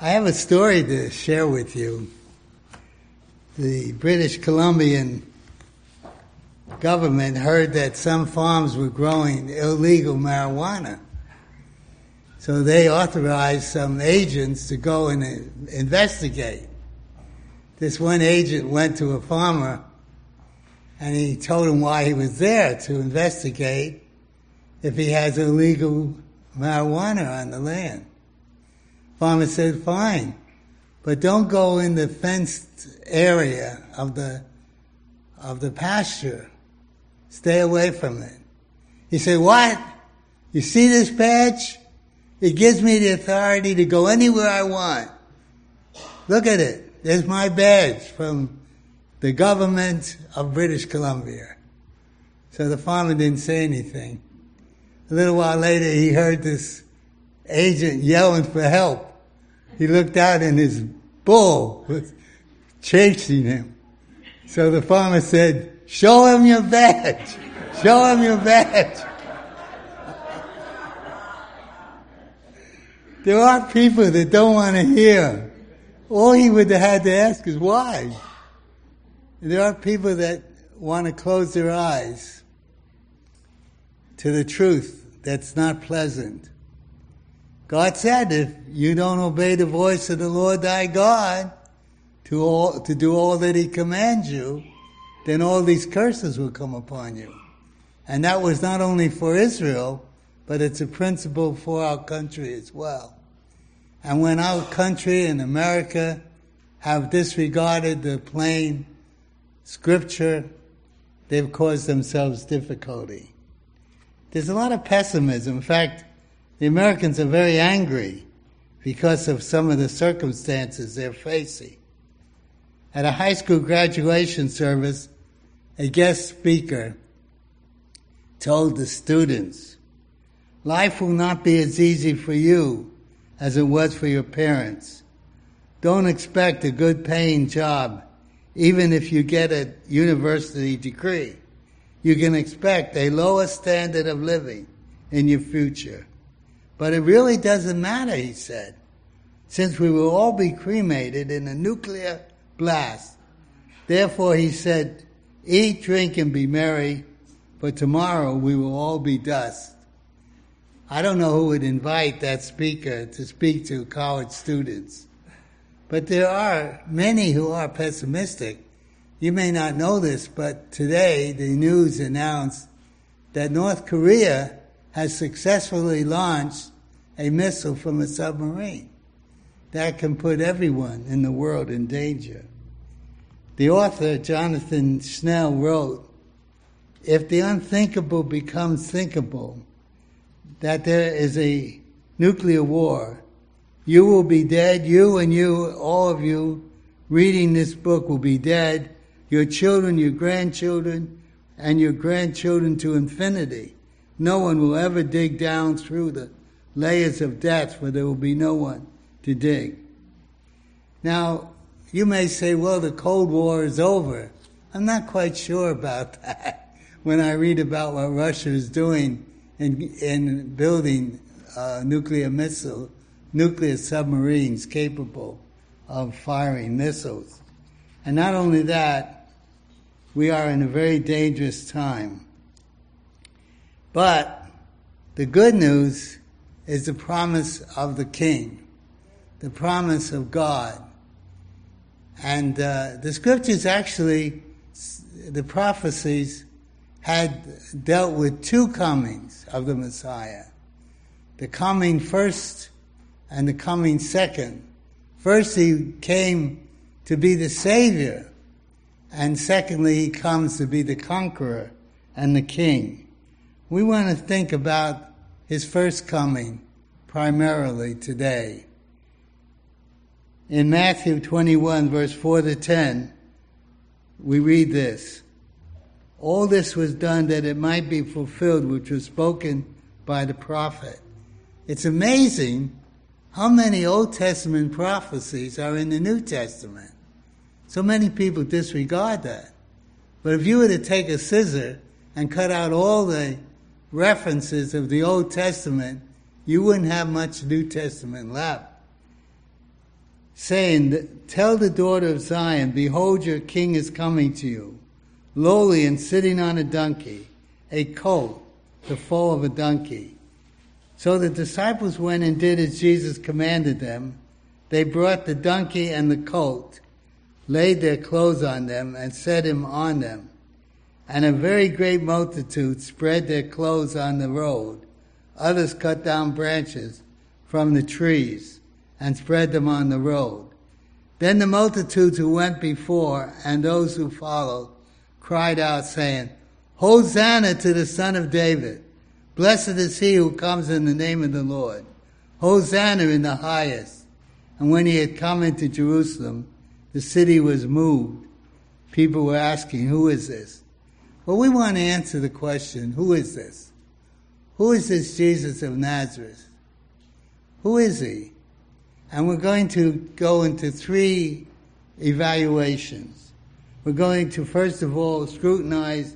I have a story to share with you. The British Columbian government heard that some farms were growing illegal marijuana. So they authorized some agents to go and investigate. This one agent went to a farmer and he told him why he was there, to investigate if he has illegal marijuana on the land. Farmer said, fine, but don't go in the fenced area of the pasture. Stay away from it. He said, what? You see this patch? It gives me the authority to go anywhere I want. Look at it. There's my badge from the government of British Columbia. So the farmer didn't say anything. A little while later, he heard this agent yelling for help. He looked out and his bull was chasing him. So the farmer said, show him your badge. Show him your badge. There are people that don't want to hear. All he would have had to ask is why. There are people that want to close their eyes to the truth that's not pleasant. God said, if you don't obey the voice of the Lord thy God to do all that he commands you, then all these curses will come upon you. And that was not only for Israel, but it's a principle for our country as well. And when our country and America have disregarded the plain scripture, they've caused themselves difficulty. There's a lot of pessimism. In fact, the Americans are very angry because of some of the circumstances they're facing. At a high school graduation service, a guest speaker told the students, life will not be as easy for you as it was for your parents. Don't expect a good paying job, even if you get a university degree. You can expect a lower standard of living in your future. But it really doesn't matter, he said, since we will all be cremated in a nuclear blast. Therefore, he said, eat, drink, and be merry, for tomorrow we will all be dust. I don't know who would invite that speaker to speak to college students, but there are many who are pessimistic. You may not know this, but today the news announced that North Korea has successfully launched a missile from a submarine. That can put everyone in the world in danger. The author, Jonathan Schnell, wrote, if the unthinkable becomes thinkable, that there is a nuclear war, you will be dead, you and you, all of you, reading this book will be dead, your children, your grandchildren, and your grandchildren to infinity. No one will ever dig down through the layers of death, for there will be no one to dig. Now, you may say, well, the Cold War is over. I'm not quite sure about that when I read about what Russia is doing in building nuclear submarines capable of firing missiles. And not only that, we are in a very dangerous time. But the good news is the promise of the King, the promise of God. And the scriptures actually, the prophecies had dealt with two comings of the Messiah. The coming first and the coming second. First, he came to be the Savior. And secondly, he comes to be the conqueror and the King. We want to think about his first coming primarily today. In Matthew 21, verse 4-10, we read this. All this was done that it might be fulfilled, which was spoken by the prophet. It's amazing how many Old Testament prophecies are in the New Testament. So many people disregard that. But if you were to take a scissor and cut out all the references of the Old Testament, you wouldn't have much New Testament left. saying, "Tell the daughter of Zion, behold, your king is coming to you, lowly and sitting on a donkey, a colt, the foal of a donkey." So the disciples went and did as Jesus commanded them. They brought the donkey and the colt, laid their clothes on them, and set him on them. And a very great multitude spread their clothes on the road. Others cut down branches from the trees and spread them on the road. Then the multitudes who went before and those who followed cried out, saying, "Hosanna to the Son of David! Blessed is he who comes in the name of the Lord! Hosanna in the highest!" And when he had come into Jerusalem, the city was moved. People were asking, "Who is this?" Well, we want to answer the question, who is this? Who is this Jesus of Nazareth? Who is he? And we're going to go into three evaluations. We're going to, first of all, scrutinize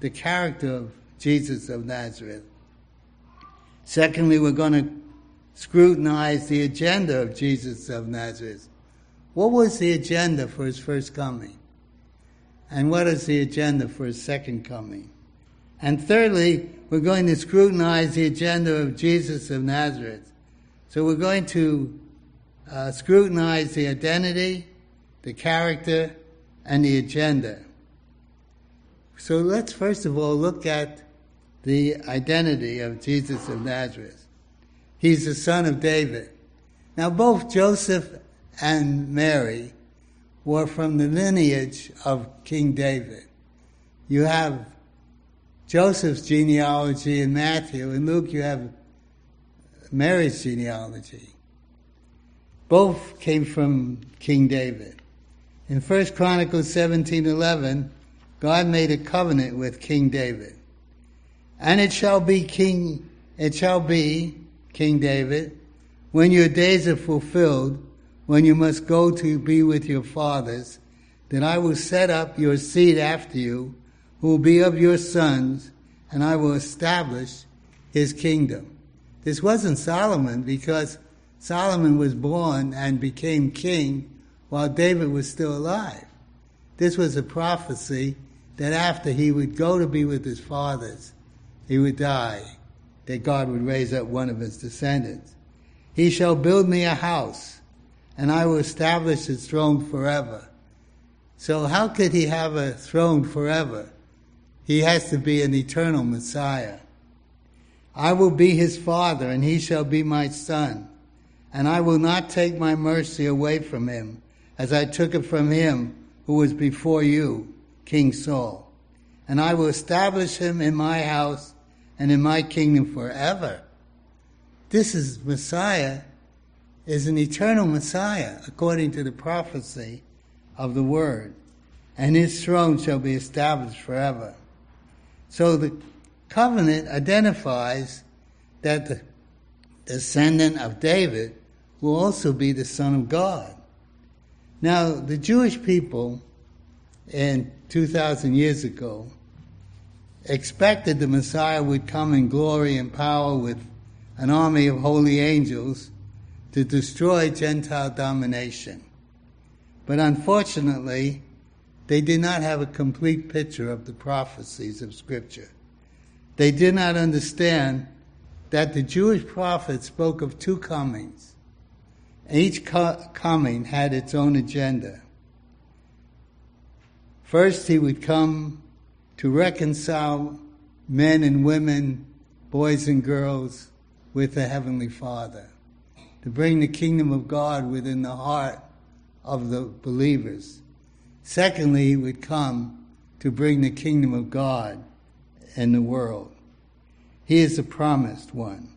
the character of Jesus of Nazareth. Secondly, we're going to scrutinize the agenda of Jesus of Nazareth. What was the agenda for his first coming? And what is the agenda for his second coming? And thirdly, we're going to scrutinize the agenda of Jesus of Nazareth. So we're going to scrutinize the identity, the character, and the agenda. So let's first of all look at the identity of Jesus of Nazareth. He's the son of David. Now both Joseph and Mary were from the lineage of King David. You have Joseph's genealogy in Matthew. In Luke, you have Mary's genealogy. Both came from King David. In 1 Chronicles 17:11, God made a covenant with King David. "And it shall be, King David, when your days are fulfilled, when you must go to be with your fathers, then I will set up your seed after you, who will be of your sons, and I will establish his kingdom." This wasn't Solomon, because Solomon was born and became king while David was still alive. This was a prophecy that after he would go to be with his fathers, he would die, that God would raise up one of his descendants. "He shall build me a house, and I will establish his throne forever." So how could he have a throne forever? He has to be an eternal Messiah. "I will be his father, and he shall be my son. And I will not take my mercy away from him, as I took it from him who was before you, King Saul. And I will establish him in my house and in my kingdom forever." This is Messiah, is an eternal Messiah, according to the prophecy of the Word. "And his throne shall be established forever." So the covenant identifies that the descendant of David will also be the Son of God. Now, the Jewish people, 2,000 years ago, expected the Messiah would come in glory and power with an army of holy angels to destroy Gentile domination. But unfortunately, they did not have a complete picture of the prophecies of Scripture. They did not understand that the Jewish prophets spoke of two comings. Each coming had its own agenda. First, he would come to reconcile men and women, boys and girls, with the Heavenly Father, to bring the kingdom of God within the heart of the believers. Secondly, he would come to bring the kingdom of God in the world. He is the promised one.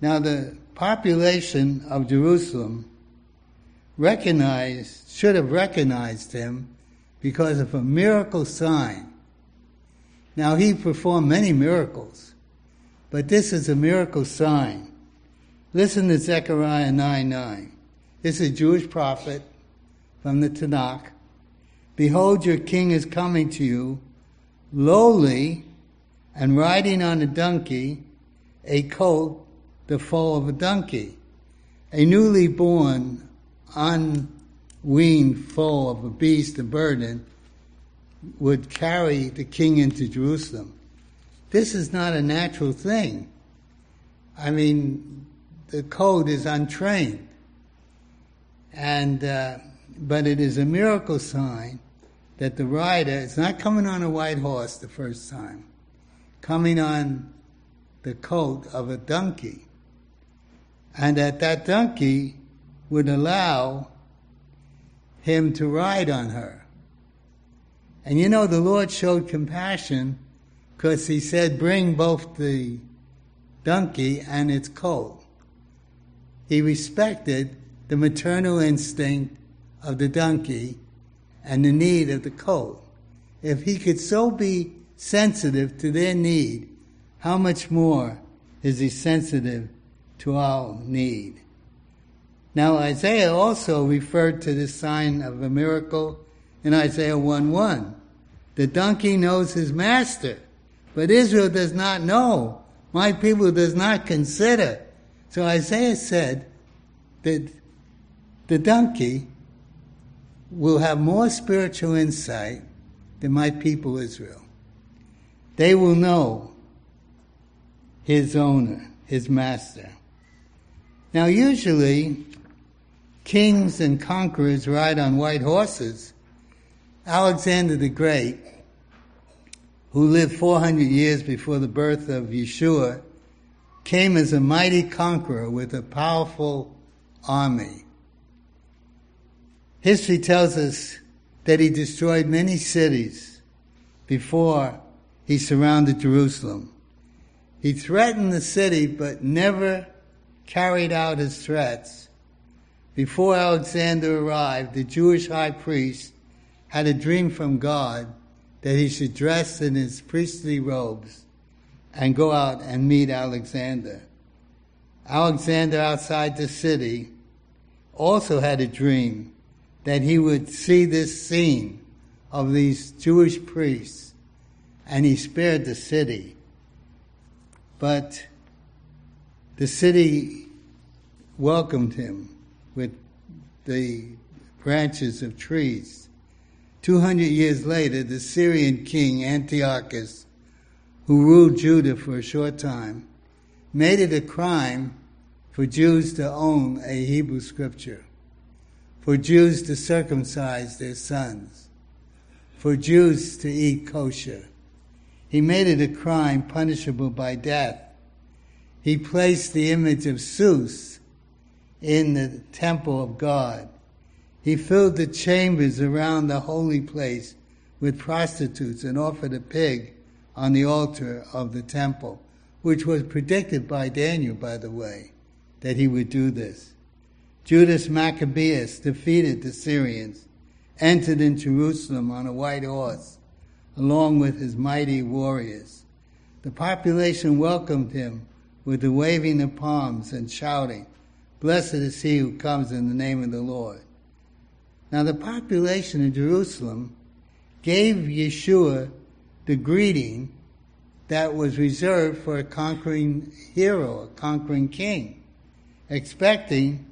Now, the population of Jerusalem should have recognized him because of a miracle sign. Now, he performed many miracles, but this is a miracle sign. Listen to Zechariah 9:9. This is a Jewish prophet from the Tanakh. "Behold, your king is coming to you, lowly and riding on a donkey, a colt, the foal of a donkey. A newly born unweaned foal of a beast of burden would carry the king into Jerusalem. This is not a natural thing. I mean, the code is untrained. And but it is a miracle sign that the rider is not coming on a white horse the first time, coming on the coat of a donkey. And that that donkey would allow him to ride on her. And you know, the Lord showed compassion because he said, bring both the donkey and its colt. He respected the maternal instinct of the donkey and the need of the colt. If he could so be sensitive to their need, how much more is he sensitive to our need? Now, Isaiah also referred to this sign of a miracle in Isaiah 1:1. The donkey knows his master, but Israel does not know. My people does not consider. So Isaiah said that the donkey will have more spiritual insight than my people Israel. They will know his owner, his master. Now, usually, kings and conquerors ride on white horses. Alexander the Great, who lived 400 years before the birth of Yeshua, came as a mighty conqueror with a powerful army. History tells us that he destroyed many cities before he surrounded Jerusalem. He threatened the city, but never carried out his threats. Before Alexander arrived, the Jewish high priest had a dream from God that he should dress in his priestly robes and go out and meet Alexander. Alexander, outside the city, also had a dream that he would see this scene of these Jewish priests, and he spared the city. But the city welcomed him with the branches of trees. 200 years later, the Syrian king Antiochus, who ruled Judah for a short time, made it a crime for Jews to own a Hebrew scripture, for Jews to circumcise their sons, for Jews to eat kosher. He made it a crime punishable by death. He placed the image of Zeus in the temple of God. He filled the chambers around the holy place with prostitutes and offered a pig on the altar of the temple, which was predicted by Daniel, by the way, that he would do this. Judas Maccabeus defeated the Syrians, entered in Jerusalem on a white horse, along with his mighty warriors. The population welcomed him with the waving of palms and shouting, "Blessed is he who comes in the name of the Lord." Now, the population of Jerusalem gave Yeshua the greeting that was reserved for a conquering hero, a conquering king, expecting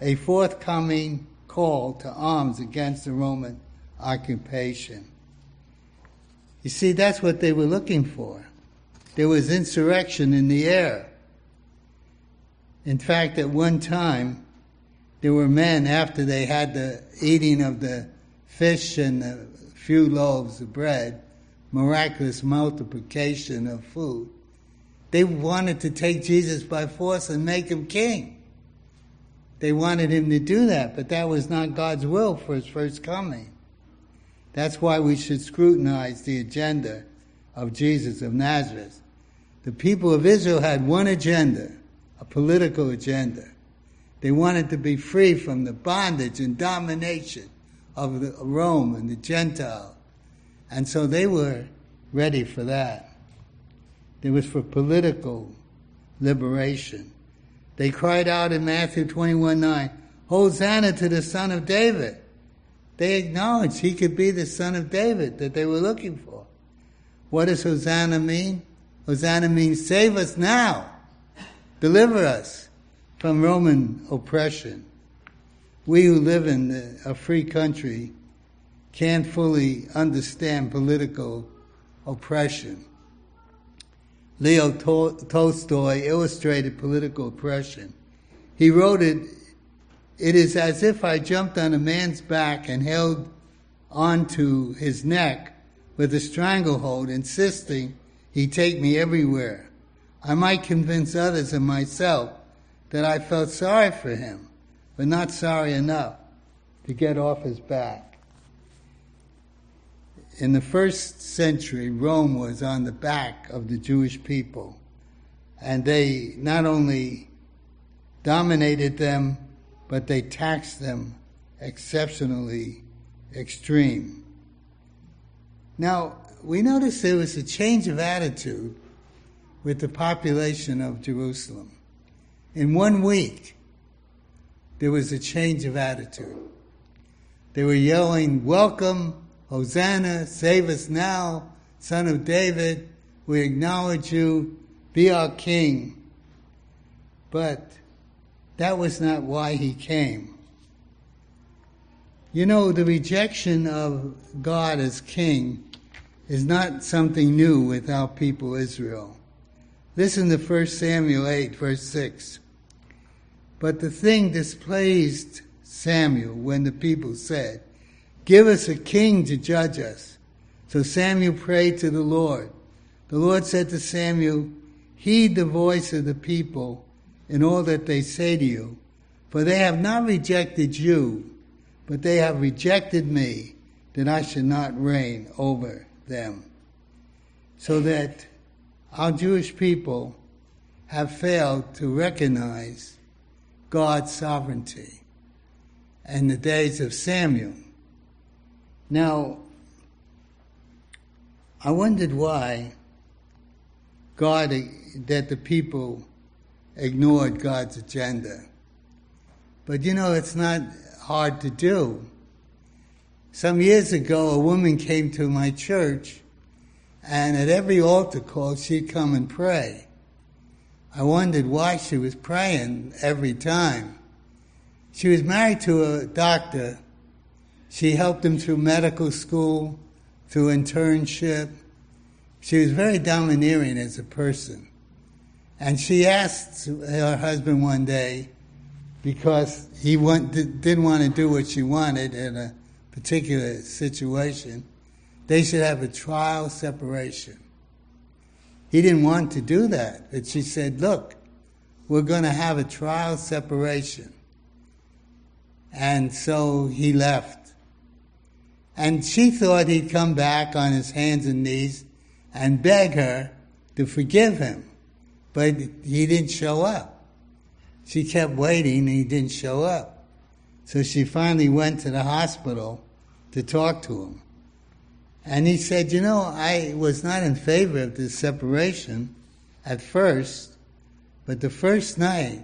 a forthcoming call to arms against the Roman occupation. You see, that's what they were looking for. There was insurrection in the air. In fact, at one time, there were men, after they had the eating of the fish and the few loaves of bread, miraculous multiplication of food, they wanted to take Jesus by force and make him king. They wanted him to do that, but that was not God's will for his first coming. That's why we should scrutinize the agenda of Jesus of Nazareth. The people of Israel had one agenda, a political agenda. They wanted to be free from the bondage and domination of Rome and the Gentiles. And so they were ready for that. It was for political liberation. They cried out in Matthew 21:9, "Hosanna to the Son of David." They acknowledged he could be the Son of David that they were looking for. What does Hosanna mean? Hosanna means save us now. Deliver us from Roman oppression. We who live in a free country can't fully understand political oppression. Leo Tolstoy illustrated political oppression. He wrote it, "It is as if I jumped on a man's back and held onto his neck with a stranglehold, insisting he take me everywhere. I might convince others and myself that I felt sorry for him, but not sorry enough to get off his back." In the first century, Rome was on the back of the Jewish people, and they not only dominated them, but they taxed them exceptionally extreme. Now, we notice there was a change of attitude with the population of Jerusalem. In 1 week, there was a change of attitude. They were yelling, "Welcome, Hosanna, save us now, Son of David, we acknowledge you, be our King." But that was not why he came. You know, the rejection of God as King is not something new with our people Israel. Listen to 1 Samuel 8, verse 6. "But the thing displeased Samuel when the people said, 'Give us a king to judge us.' So Samuel prayed to the Lord. The Lord said to Samuel, 'Heed the voice of the people in all that they say to you, for they have not rejected you, but they have rejected me, that I should not reign over them.'" So that our Jewish people have failed to recognize God's sovereignty in the days of Samuel. Now, I wondered why that the people ignored God's agenda. But you know, it's not hard to do. Some years ago, a woman came to my church, and at every altar call, she'd come and pray. I wondered why she was praying every time. She was married to a doctor. She helped him through medical school, through internship. She was very domineering as a person. And she asked her husband one day, because he didn't want to do what she wanted in a particular situation, they should have a trial separation. He didn't want to do that, but she said, "Look, we're going to have a trial separation." And so he left. And she thought he'd come back on his hands and knees and beg her to forgive him. But he didn't show up. She kept waiting, and he didn't show up. So she finally went to the hospital to talk to him. And he said, "You know, I was not in favor of this separation at first, but the first night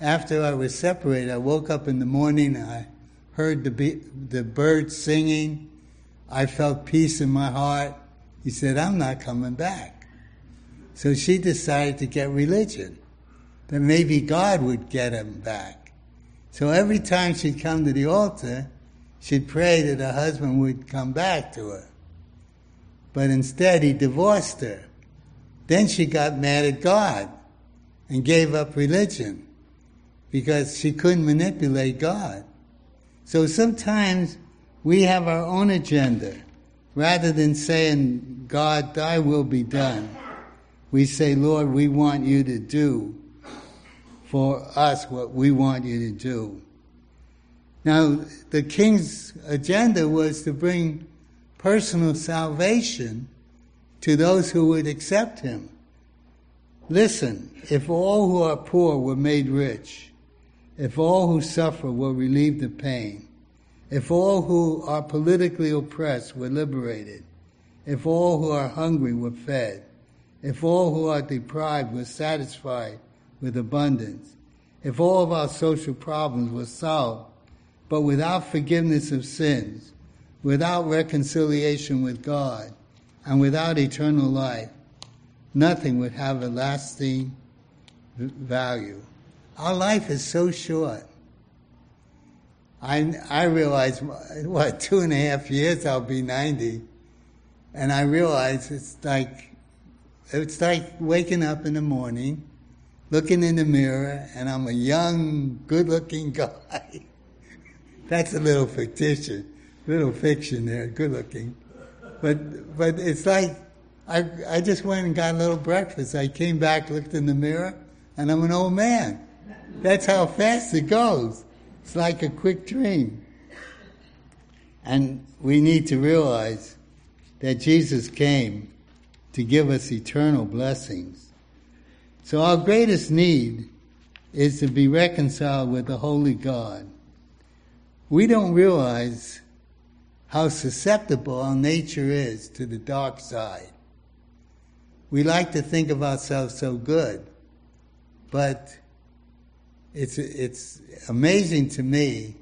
after I was separated, I woke up in the morning, I heard the birds singing, I felt peace in my heart." He said, "I'm not coming back." So she decided to get religion, that maybe God would get him back. So every time she'd come to the altar, she'd pray that her husband would come back to her. But instead, he divorced her. Then she got mad at God and gave up religion because she couldn't manipulate God. So sometimes we have our own agenda. Rather than saying, "God, thy will be done," we say, "Lord, we want you to do for us what we want you to do." Now, the king's agenda was to bring personal salvation to those who would accept him. Listen, if all who are poor were made rich, if all who suffer were relieved of pain, if all who are politically oppressed were liberated, if all who are hungry were fed, if all who are deprived were satisfied with abundance, if all of our social problems were solved, but without forgiveness of sins, without reconciliation with God, and without eternal life, nothing would have a lasting value. Our life is so short. I realize, 2.5 years, I'll be 90. And I realize it's like waking up in the morning, looking in the mirror, and I'm a young, good-looking guy. That's a little fictitious, little fiction there, good-looking. But it's like I just went and got a little breakfast. I came back, looked in the mirror, and I'm an old man. That's how fast it goes. It's like a quick dream. And we need to realize that Jesus came to give us eternal blessings. So our greatest need is to be reconciled with the Holy God. We don't realize how susceptible our nature is to the dark side. We like to think of ourselves so good, but it's amazing to me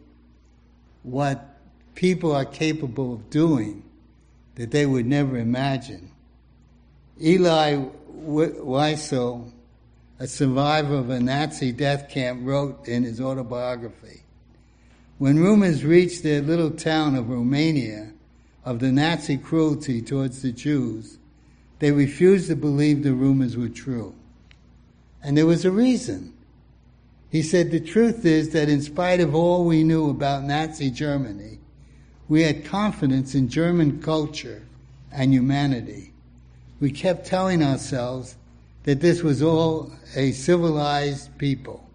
what people are capable of doing that they would never imagine. Eli Wiesel, a survivor of a Nazi death camp, wrote in his autobiography, "When rumors reached their little town of Romania of the Nazi cruelty towards the Jews, they refused to believe the rumors were true." And there was a reason. He said, "The truth is that in spite of all we knew about Nazi Germany, we had confidence in German culture and humanity. We kept telling ourselves that this was all a civilized people.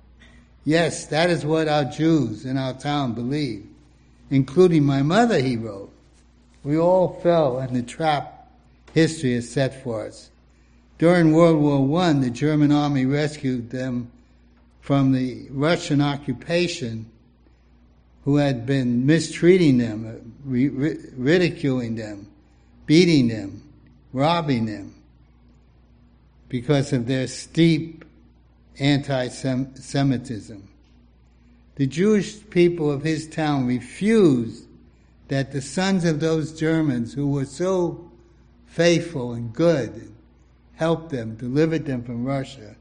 Yes, that is what our Jews in our town believed, including my mother," he wrote. "We all fell in the trap history has set for us. During World War I, the German army rescued them from the Russian occupation, who had been mistreating them, ridiculing them, beating them, robbing them, because of their steep anti-Semitism. The Jewish people of his town refused that the sons of those Germans who were so faithful and good, helped them, delivered them from Russia,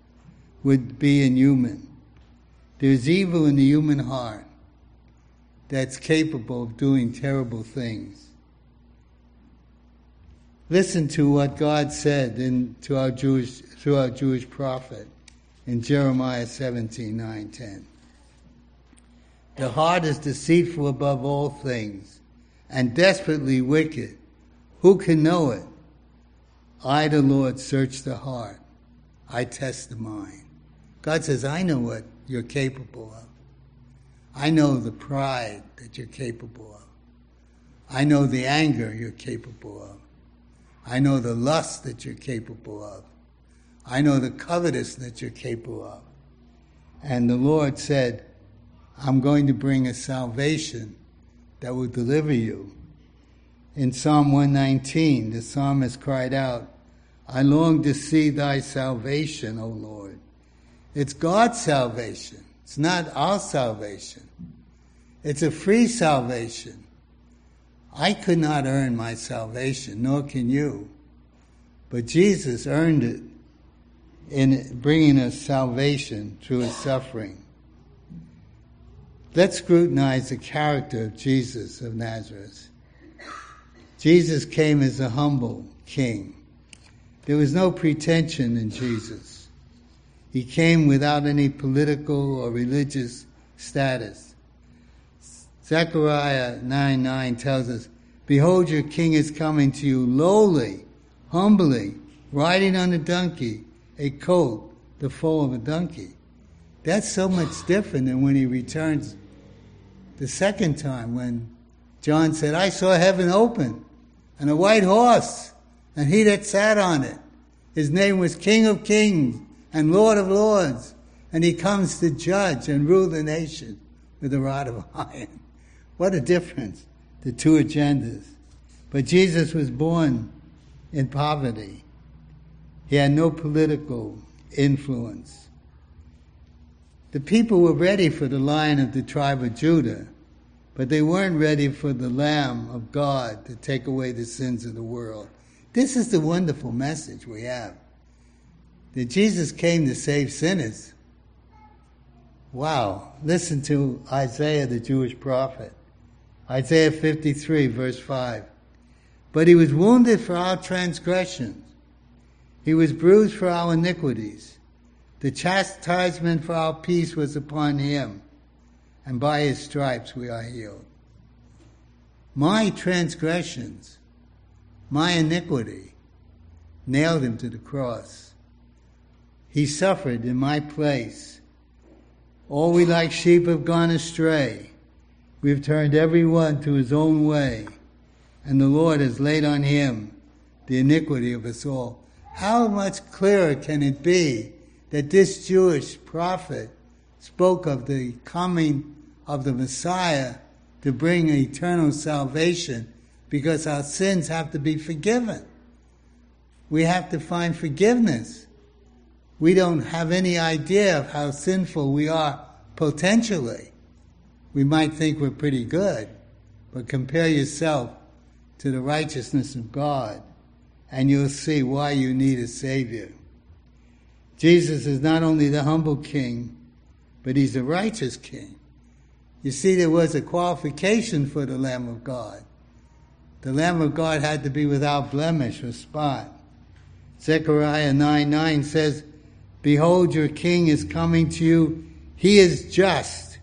would be inhuman. There's evil in the human heart that's capable of doing terrible things." Listen to what God said through our Jewish prophet in Jeremiah 17:9-10. "The heart is deceitful above all things and desperately wicked. Who can know it? I, the Lord, search the heart. I test the mind." God says, "I know what you're capable of. I know the pride that you're capable of. I know the anger you're capable of. I know the lust that you're capable of. I know the covetousness that you're capable of." And the Lord said, "I'm going to bring a salvation that will deliver you." In Psalm 119, the psalmist cried out, "I long to see thy salvation, O Lord." It's God's salvation. It's not our salvation. It's a free salvation. I could not earn my salvation, nor can you. But Jesus earned it in bringing us salvation through his suffering. Let's scrutinize the character of Jesus of Nazareth. Jesus came as a humble king. There was no pretension in Jesus. He came without any political or religious status. Zechariah 9:9 tells us, "Behold, your king is coming to you lowly, humbly, riding on a donkey, a colt, the foal of a donkey." That's so much different than when he returns the second time, when John said, "I saw heaven open, and a white horse, and he that sat on it. His name was King of Kings and Lord of Lords, and he comes to judge and rule the nation with a rod of iron." What a difference, the two agendas. But Jesus was born in poverty. He had no political influence. The people were ready for the Lion of the tribe of Judah, but they weren't ready for the Lamb of God to take away the sins of the world. This is the wonderful message we have, that Jesus came to save sinners. Wow, listen to Isaiah, the Jewish prophet. Isaiah 53, verse 5. But he was wounded for our transgressions. He was bruised for our iniquities. The chastisement for our peace was upon him, and by his stripes we are healed. My transgressions, my iniquity, nailed him to the cross. He suffered in my place. All we like sheep have gone astray. We have turned every one to his own way, and the Lord has laid on him the iniquity of us all. How much clearer can it be that this Jewish prophet spoke of the coming of the Messiah to bring eternal salvation, because our sins have to be forgiven. We have to find forgiveness. We don't have any idea of how sinful we are potentially. We might think we're pretty good, but compare yourself to the righteousness of God, and you'll see why you need a Savior. Jesus is not only the humble king, but he's a righteous king. You see, there was a qualification for the Lamb of God. The Lamb of God had to be without blemish or spot. Zechariah 9:9 says, "Behold, your king is coming to you. He is just."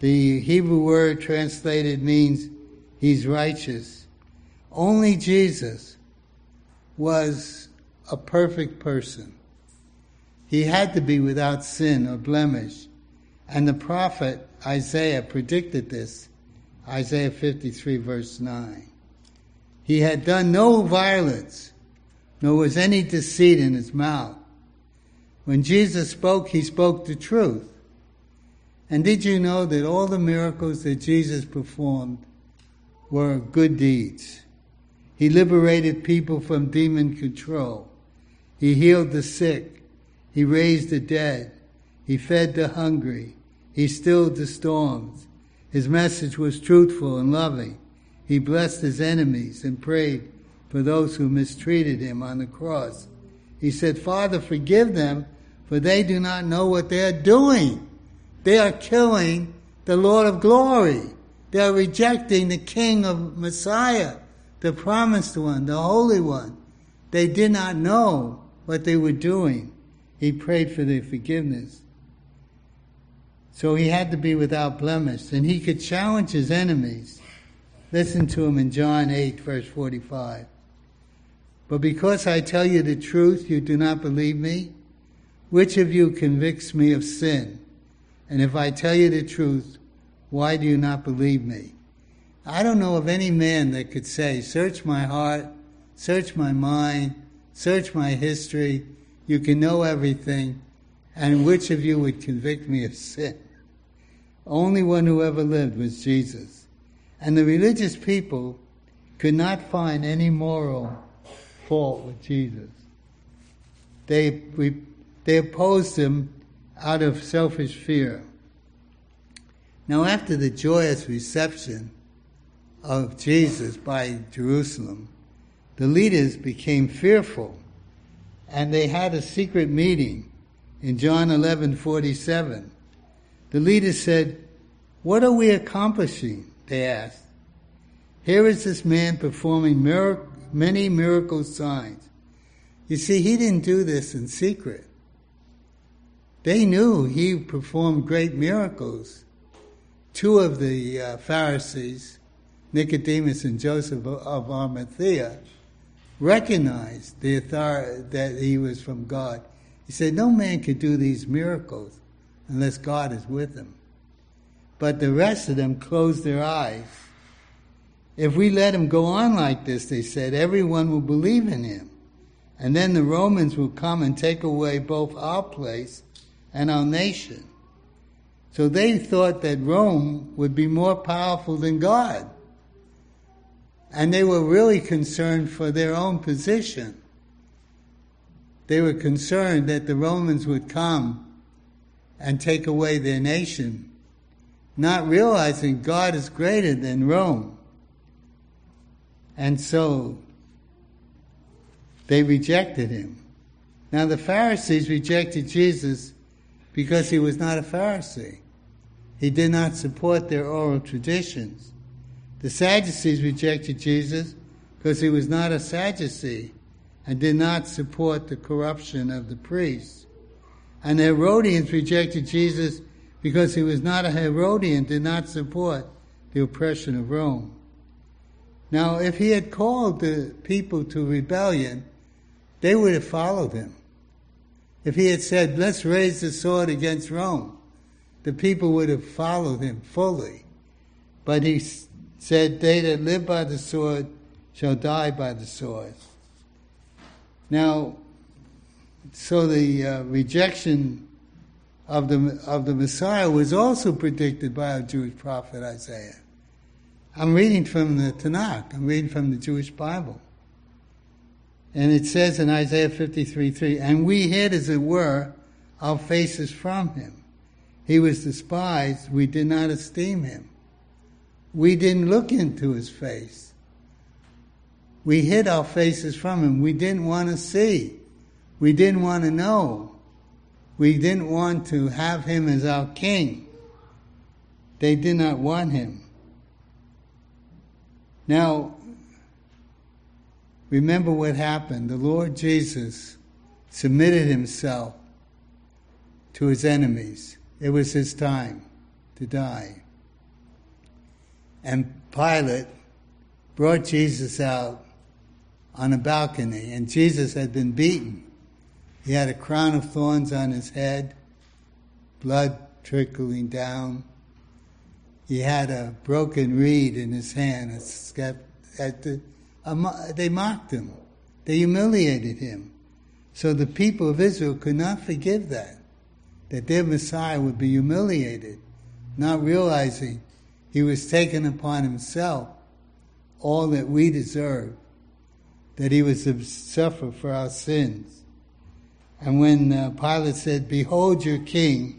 The Hebrew word translated means he's righteous. Only Jesus was a perfect person. He had to be without sin or blemish. And the prophet Isaiah predicted this, Isaiah 53, verse 9. He had done no violence, nor was any deceit in his mouth. When Jesus spoke, he spoke the truth. And did you know that all the miracles that Jesus performed were good deeds? He liberated people from demon control. He healed the sick. He raised the dead. He fed the hungry. He stilled the storms. His message was truthful and loving. He blessed his enemies and prayed for those who mistreated him on the cross. He said, "Father, forgive them, for they do not know what they are doing. They are killing the Lord of glory. They are rejecting the King of Messiah, the promised one, the Holy One. They did not know what they were doing." He prayed for their forgiveness. So he had to be without blemish, and he could challenge his enemies. Listen to him in John 8, verse 45. "But because I tell you the truth, you do not believe me. Which of you convicts me of sin? And if I tell you the truth, why do you not believe me?" I don't know of any man that could say, "Search my heart, search my mind, search my history. You can know everything. And which of you would convict me of sin?" Only one who ever lived was Jesus. And the religious people could not find any moral fault with Jesus. They opposed him out of selfish fear. Now, after the joyous reception of Jesus by Jerusalem, the leaders became fearful, and they had a secret meeting. In John 11:47, the leaders said, "What are we accomplishing?" they asked. "Here is this man performing many miracle signs." You see, he didn't do this in secret. They knew he performed great miracles. Two of the Pharisees, Nicodemus and Joseph of Arimathea, recognized the authority that he was from God. He said, "No man could do these miracles unless God is with him." But the rest of them closed their eyes. "If we let him go on like this," they said, "everyone will believe in him. And then the Romans will come and take away both our place and our nation." So they thought that Rome would be more powerful than God. And they were really concerned for their own position. They were concerned that the Romans would come and take away their nation, not realizing God is greater than Rome. And so they rejected him. Now the Pharisees rejected Jesus because he was not a Pharisee. He did not support their oral traditions. The Sadducees rejected Jesus because he was not a Sadducee and did not support the corruption of the priests. And the Herodians rejected Jesus because he was not a Herodian, did not support the oppression of Rome. Now, if he had called the people to rebellion, they would have followed him. If he had said, let's raise the sword against Rome, the people would have followed him fully. But he said, they that live by the sword shall die by the sword. Now, so the rejection of the Messiah was also predicted by our Jewish prophet Isaiah. I'm reading from the Tanakh. I'm reading from the Jewish Bible. And it says in Isaiah 53:3, and we hid, as it were, our faces from him. He was despised. We did not esteem him. We didn't look into his face. We hid our faces from him. We didn't want to see. We didn't want to know. We didn't want to have him as our king. They did not want him. Now, remember what happened. The Lord Jesus submitted himself to his enemies. It was his time to die. And Pilate brought Jesus out on a balcony, and Jesus had been beaten. He had a crown of thorns on his head, blood trickling down. He had a broken reed in his hand. They mocked him. They humiliated him. So the people of Israel could not forgive that their Messiah would be humiliated, not realizing he was taking upon himself all that we deserve, that he was to suffer for our sins. And when Pilate said, behold your king,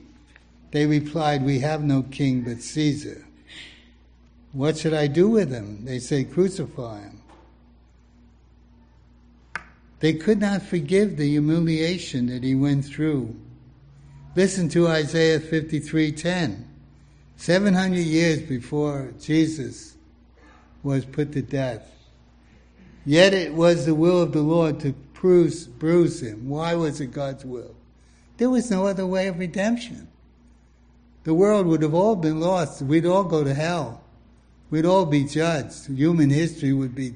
they replied, we have no king but Caesar. What should I do with him? They say, crucify him. They could not forgive the humiliation that he went through. Listen to Isaiah 53:10. 700 years before Jesus was put to death. Yet it was the will of the Lord to bruise him. Why was it God's will? There was no other way of redemption. The world would have all been lost. We'd all go to hell. We'd all be judged. Human history would be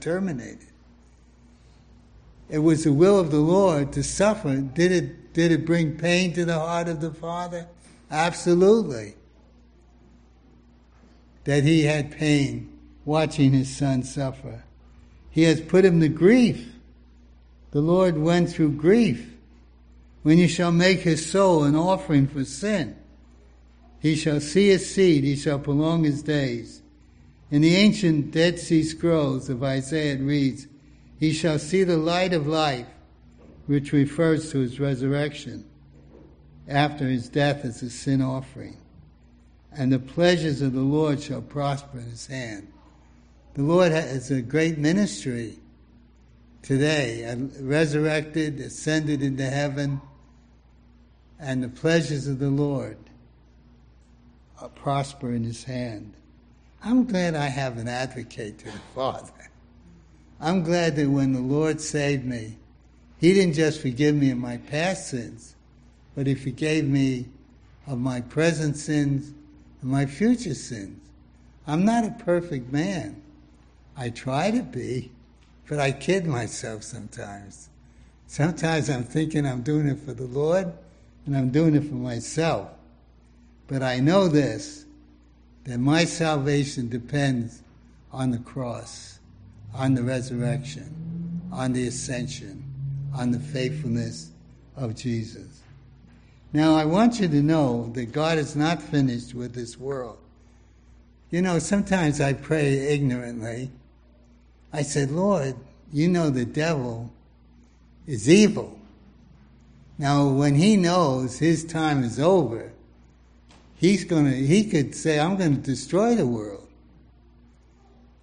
terminated. It was the will of the Lord to suffer. Did it bring pain to the heart of the Father? Absolutely. That he had pain watching his son suffer. He has put him to grief. The Lord went through grief. When you shall make his soul an offering for sin, he shall see his seed, he shall prolong his days. In the ancient Dead Sea Scrolls of Isaiah it reads, he shall see the light of life, which refers to his resurrection after his death as a sin offering. And the pleasures of the Lord shall prosper in his hand. The Lord has a great ministry today, resurrected, ascended into heaven, and the pleasures of the Lord prosper in his hand. I'm glad I have an advocate to the Father. I'm glad that when the Lord saved me, he didn't just forgive me of my past sins, but he forgave me of my present sins and my future sins. I'm not a perfect man. I try to be. But I kid myself sometimes. Sometimes I'm thinking I'm doing it for the Lord and I'm doing it for myself. But I know this, that my salvation depends on the cross, on the resurrection, on the ascension, on the faithfulness of Jesus. Now I want you to know that God is not finished with this world. You know, sometimes I pray ignorantly. I said, Lord, you know the devil is evil. Now, when he knows his time is over, he could say, I'm going to destroy the world.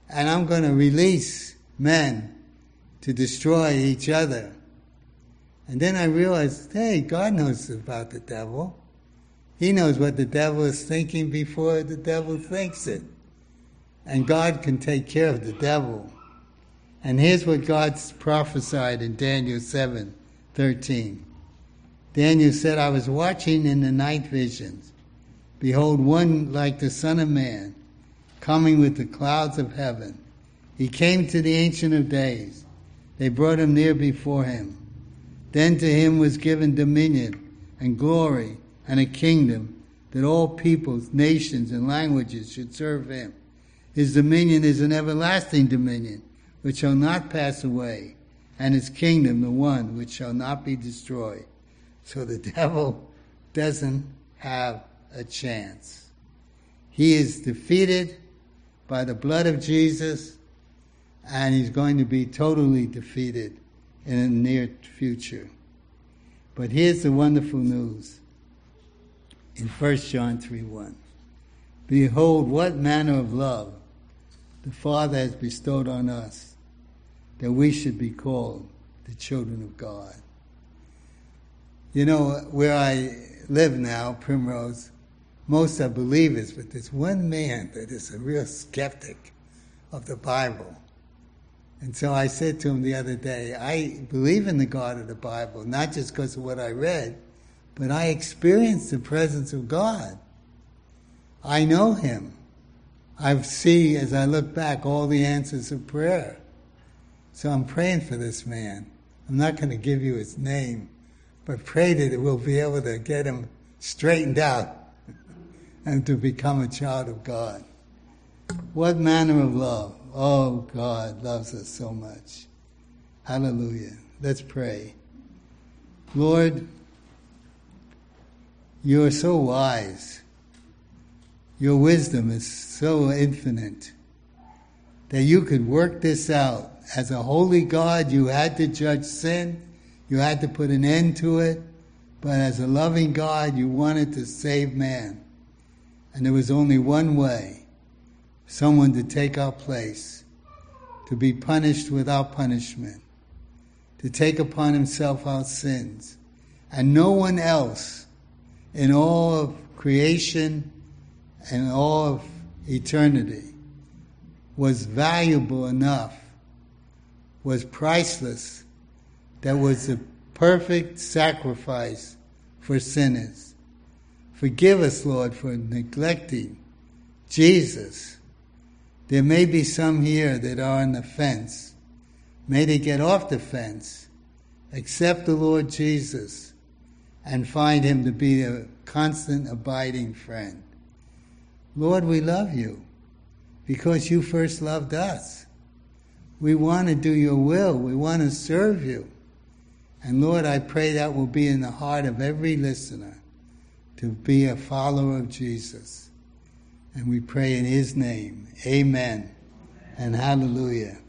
And I'm going to release men to destroy each other. And then I realized, hey, God knows about the devil. He knows what the devil is thinking before the devil thinks it. And God can take care of the devil. And here's what God prophesied in Daniel 7:13. Daniel said, I was watching in the night visions. Behold, one like the Son of Man, coming with the clouds of heaven. He came to the Ancient of Days. They brought him near before him. Then to him was given dominion and glory and a kingdom, that all peoples, nations, and languages should serve him. His dominion is an everlasting dominion, which shall not pass away, and his kingdom the one which shall not be destroyed. So the devil doesn't have a chance. He is defeated by the blood of Jesus, and he's going to be totally defeated in the near future. But here's the wonderful news in 1 John 3:1. Behold, what manner of love the Father has bestowed on us, that we should be called the children of God. You know, where I live now, Primrose, most are believers, but there's one man that is a real skeptic of the Bible. And so I said to him the other day, I believe in the God of the Bible, not just because of what I read, but I experience the presence of God. I know him. I see, as I look back, all the answers of prayer. So I'm praying for this man. I'm not going to give you his name, but pray that we'll be able to get him straightened out and to become a child of God. What manner of love? Oh, God loves us so much. Hallelujah. Let's pray. Lord, you are so wise. Your wisdom is so infinite that you could work this out. As a holy God, you had to judge sin. You had to put an end to it. But as a loving God, you wanted to save man. And there was only one way, someone to take our place, to be punished without punishment, to take upon himself our sins. And no one else in all of creation and all of eternity was valuable enough, was priceless, that was the perfect sacrifice for sinners. Forgive us, Lord, for neglecting Jesus. There may be some here that are on the fence. May they get off the fence, accept the Lord Jesus, and find him to be a constant, abiding friend. Lord, we love you because you first loved us. We want to do your will. We want to serve you. And Lord, I pray that will be in the heart of every listener, to be a follower of Jesus. And we pray in his name. Amen. And hallelujah.